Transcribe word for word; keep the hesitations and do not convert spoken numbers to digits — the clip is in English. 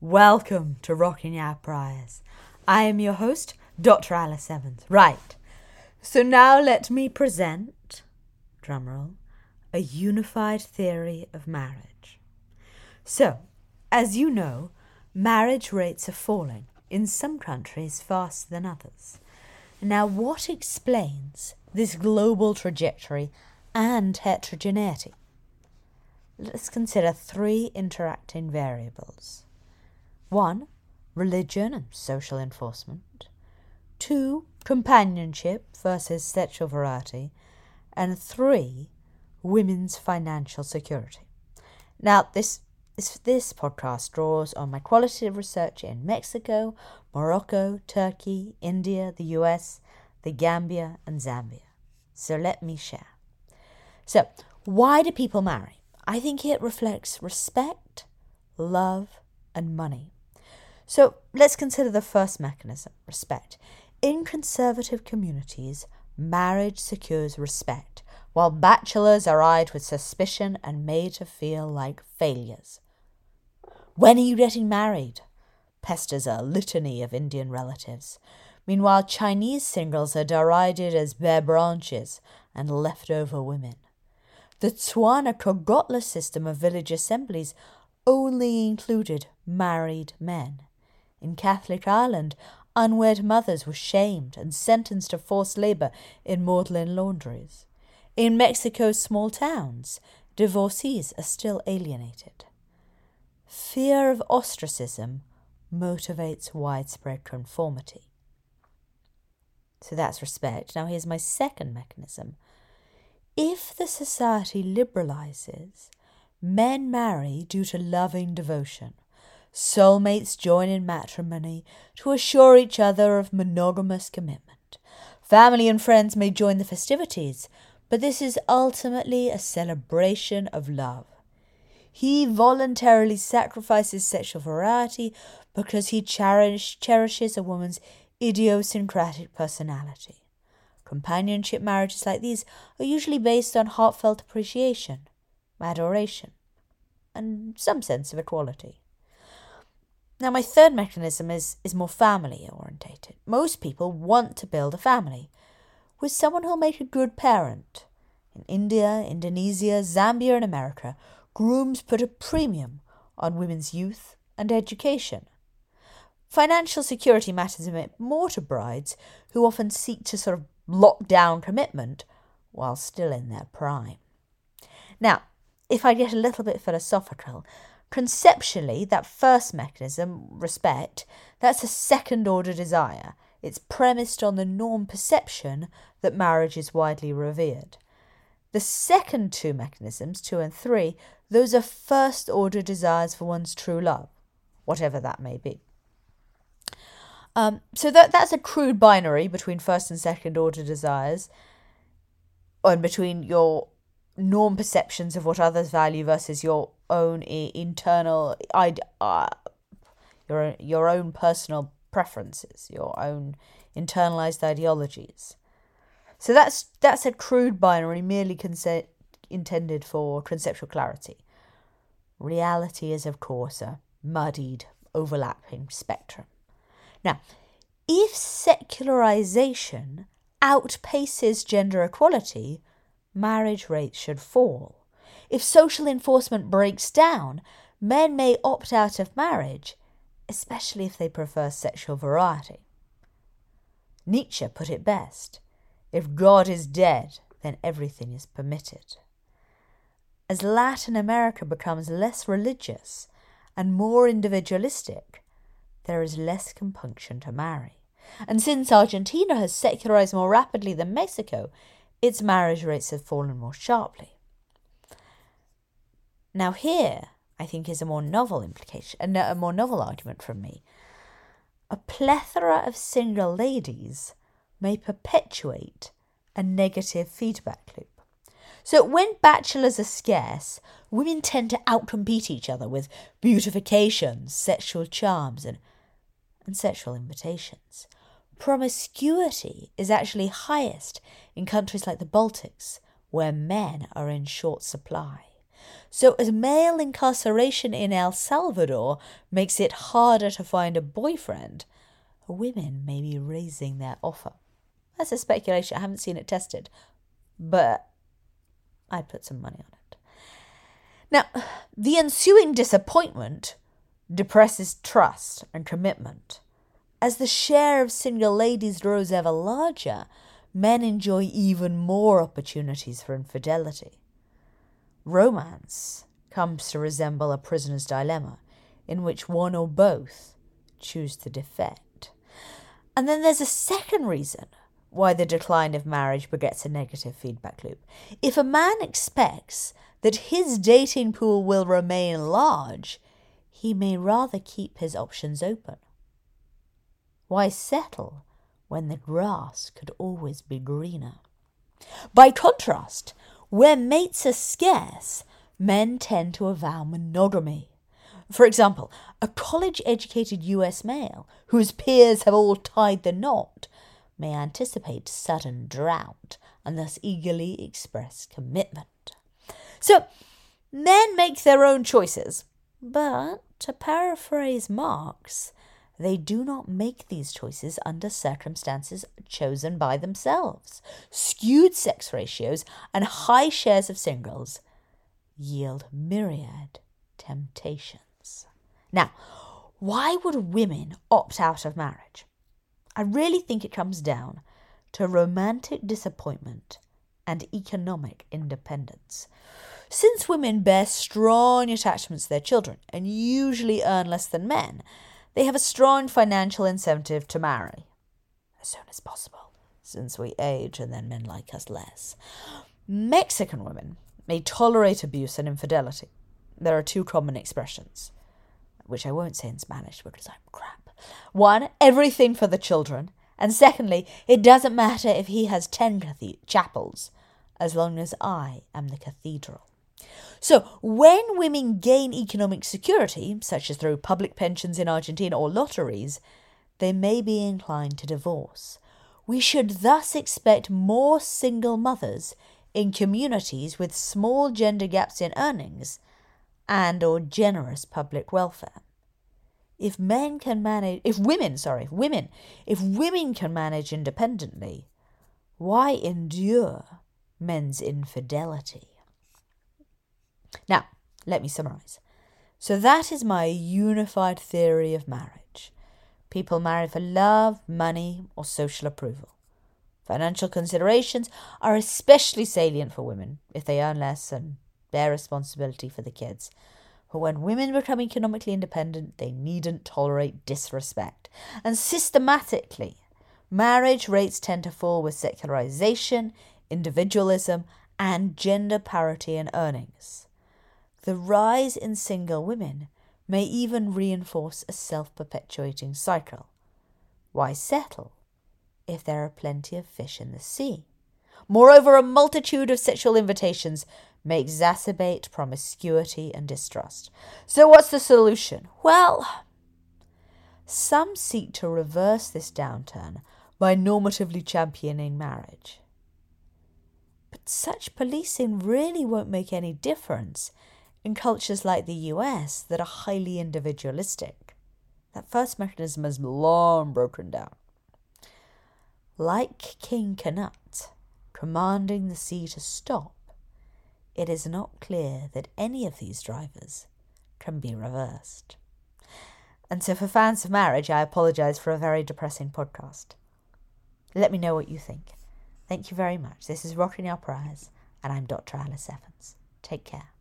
Welcome to Rockin' Our Priors. I am your host, Doctor Alice Evans. Right, so now let me present, drumroll, a unified theory of marriage. So, as you know, marriage rates are falling, in some countries faster than others. Now, what explains this global trajectory and heterogeneity? Let's consider three interacting variables. One, religion and social enforcement. Two, companionship versus sexual variety. And three, women's financial security. Now, this, this, this podcast draws on my qualitative research in Mexico, Morocco, Turkey, India, the U S, the Gambia, and Zambia. So let me share. So, why do people marry? I think it reflects respect, love, and money. So let's consider the first mechanism, respect. In conservative communities, marriage secures respect, while bachelors are eyed with suspicion and made to feel like failures. When are you getting married? Pesters a litany of Indian relatives. Meanwhile, Chinese singles are derided as bare branches and leftover women. The Tswana-Kogotla system of village assemblies only included married men. In Catholic Ireland, unwed mothers were shamed and sentenced to forced labour in maudlin laundries. In Mexico's small towns, divorcees are still alienated. Fear of ostracism motivates widespread conformity. So that's respect. Now here's my second mechanism. If the society liberalises, men marry due to loving devotion. Soulmates join in matrimony to assure each other of monogamous commitment. Family and friends may join the festivities, but this is ultimately a celebration of love. He voluntarily sacrifices sexual variety because he cherish, cherishes a woman's idiosyncratic personality. Companionship marriages like these are usually based on heartfelt appreciation, adoration, and some sense of equality. Now, my third mechanism is, is more family-orientated. Most people want to build a family with someone who'll make a good parent. In India, Indonesia, Zambia and America, grooms put a premium on women's youth and education. Financial security matters a bit more to brides who often seek to sort of lock down commitment while still in their prime. Now, if I get a little bit philosophical, conceptually, that first mechanism, respect, that's a second-order desire. It's premised on the norm perception that marriage is widely revered. The second two mechanisms, two and three, those are first-order desires for one's true love, whatever that may be. Um, so that that's a crude binary between first and second-order desires and between your norm perceptions of what others value versus your own internal, uh, your your own personal preferences, your own internalized ideologies. So that's that's a crude binary merely conce- intended for conceptual clarity. Reality is, of course, a muddied, overlapping spectrum. Now, if secularization outpaces gender equality, marriage rates should fall. If social enforcement breaks down, men may opt out of marriage, especially if they prefer sexual variety. Nietzsche put it best, if God is dead, then everything is permitted. As Latin America becomes less religious and more individualistic, there is less compunction to marry. And since Argentina has secularized more rapidly than Mexico, its marriage rates have fallen more sharply. Now here, I think, is a more novel implication, a more novel argument from me. A plethora of single ladies may perpetuate a negative feedback loop. So when bachelors are scarce, women tend to outcompete each other with beautifications, sexual charms, and, and sexual invitations. Promiscuity is actually highest in countries like the Baltics, where men are in short supply. So as male incarceration in El Salvador makes it harder to find a boyfriend, women may be raising their offer. That's a speculation. I haven't seen it tested, but I'd put some money on it. Now, the ensuing disappointment depresses trust and commitment. As the share of single ladies grows ever larger, men enjoy even more opportunities for infidelity. Romance comes to resemble a prisoner's dilemma, in which one or both choose to defect. And then there's a second reason why the decline of marriage begets a negative feedback loop. If a man expects that his dating pool will remain large, he may rather keep his options open. Why settle when the grass could always be greener? By contrast, where mates are scarce, men tend to avow monogamy. For example, a college-educated U S male, whose peers have all tied the knot, may anticipate sudden drought and thus eagerly express commitment. So, men make their own choices, but, to paraphrase Marx, they do not make these choices under circumstances chosen by themselves. Skewed sex ratios and high shares of singles yield myriad temptations. Now, why would women opt out of marriage? I really think it comes down to romantic disappointment and economic independence. Since women bear strong attachments to their children and usually earn less than men, they have a strong financial incentive to marry as soon as possible, since we age and then men like us less. Mexican women may tolerate abuse and infidelity. There are two common expressions, which I won't say in Spanish because I'm crap. One, everything for the children. And secondly, it doesn't matter if he has ten cathe- chapels, as long as I am the cathedral. So, when women gain economic security, such as through public pensions in Argentina or lotteries, they may be inclined to divorce. We should thus expect more single mothers in communities with small gender gaps in earnings and or generous public welfare. If men can manage, if women, sorry, if women, if women can manage independently, why endure men's infidelity? Now, let me summarise. So that is my unified theory of marriage. People marry for love, money, or social approval. Financial considerations are especially salient for women if they earn less and bear responsibility for the kids. But when women become economically independent, they needn't tolerate disrespect. And systematically, marriage rates tend to fall with secularisation, individualism, and gender parity in earnings. The rise in single women may even reinforce a self-perpetuating cycle. Why settle if there are plenty of fish in the sea? Moreover, a multitude of sexual invitations may exacerbate promiscuity and distrust. So what's the solution? Well, some seek to reverse this downturn by normatively championing marriage. But such policing really won't make any difference in cultures like the U S that are highly individualistic. That first mechanism is long broken down. Like King Canute commanding the sea to stop, it is not clear that any of these drivers can be reversed. And so for fans of marriage, I apologise for a very depressing podcast. Let me know what you think. Thank you very much. This is Rockin' Our Priors, and I'm Doctor Alice Evans. Take care.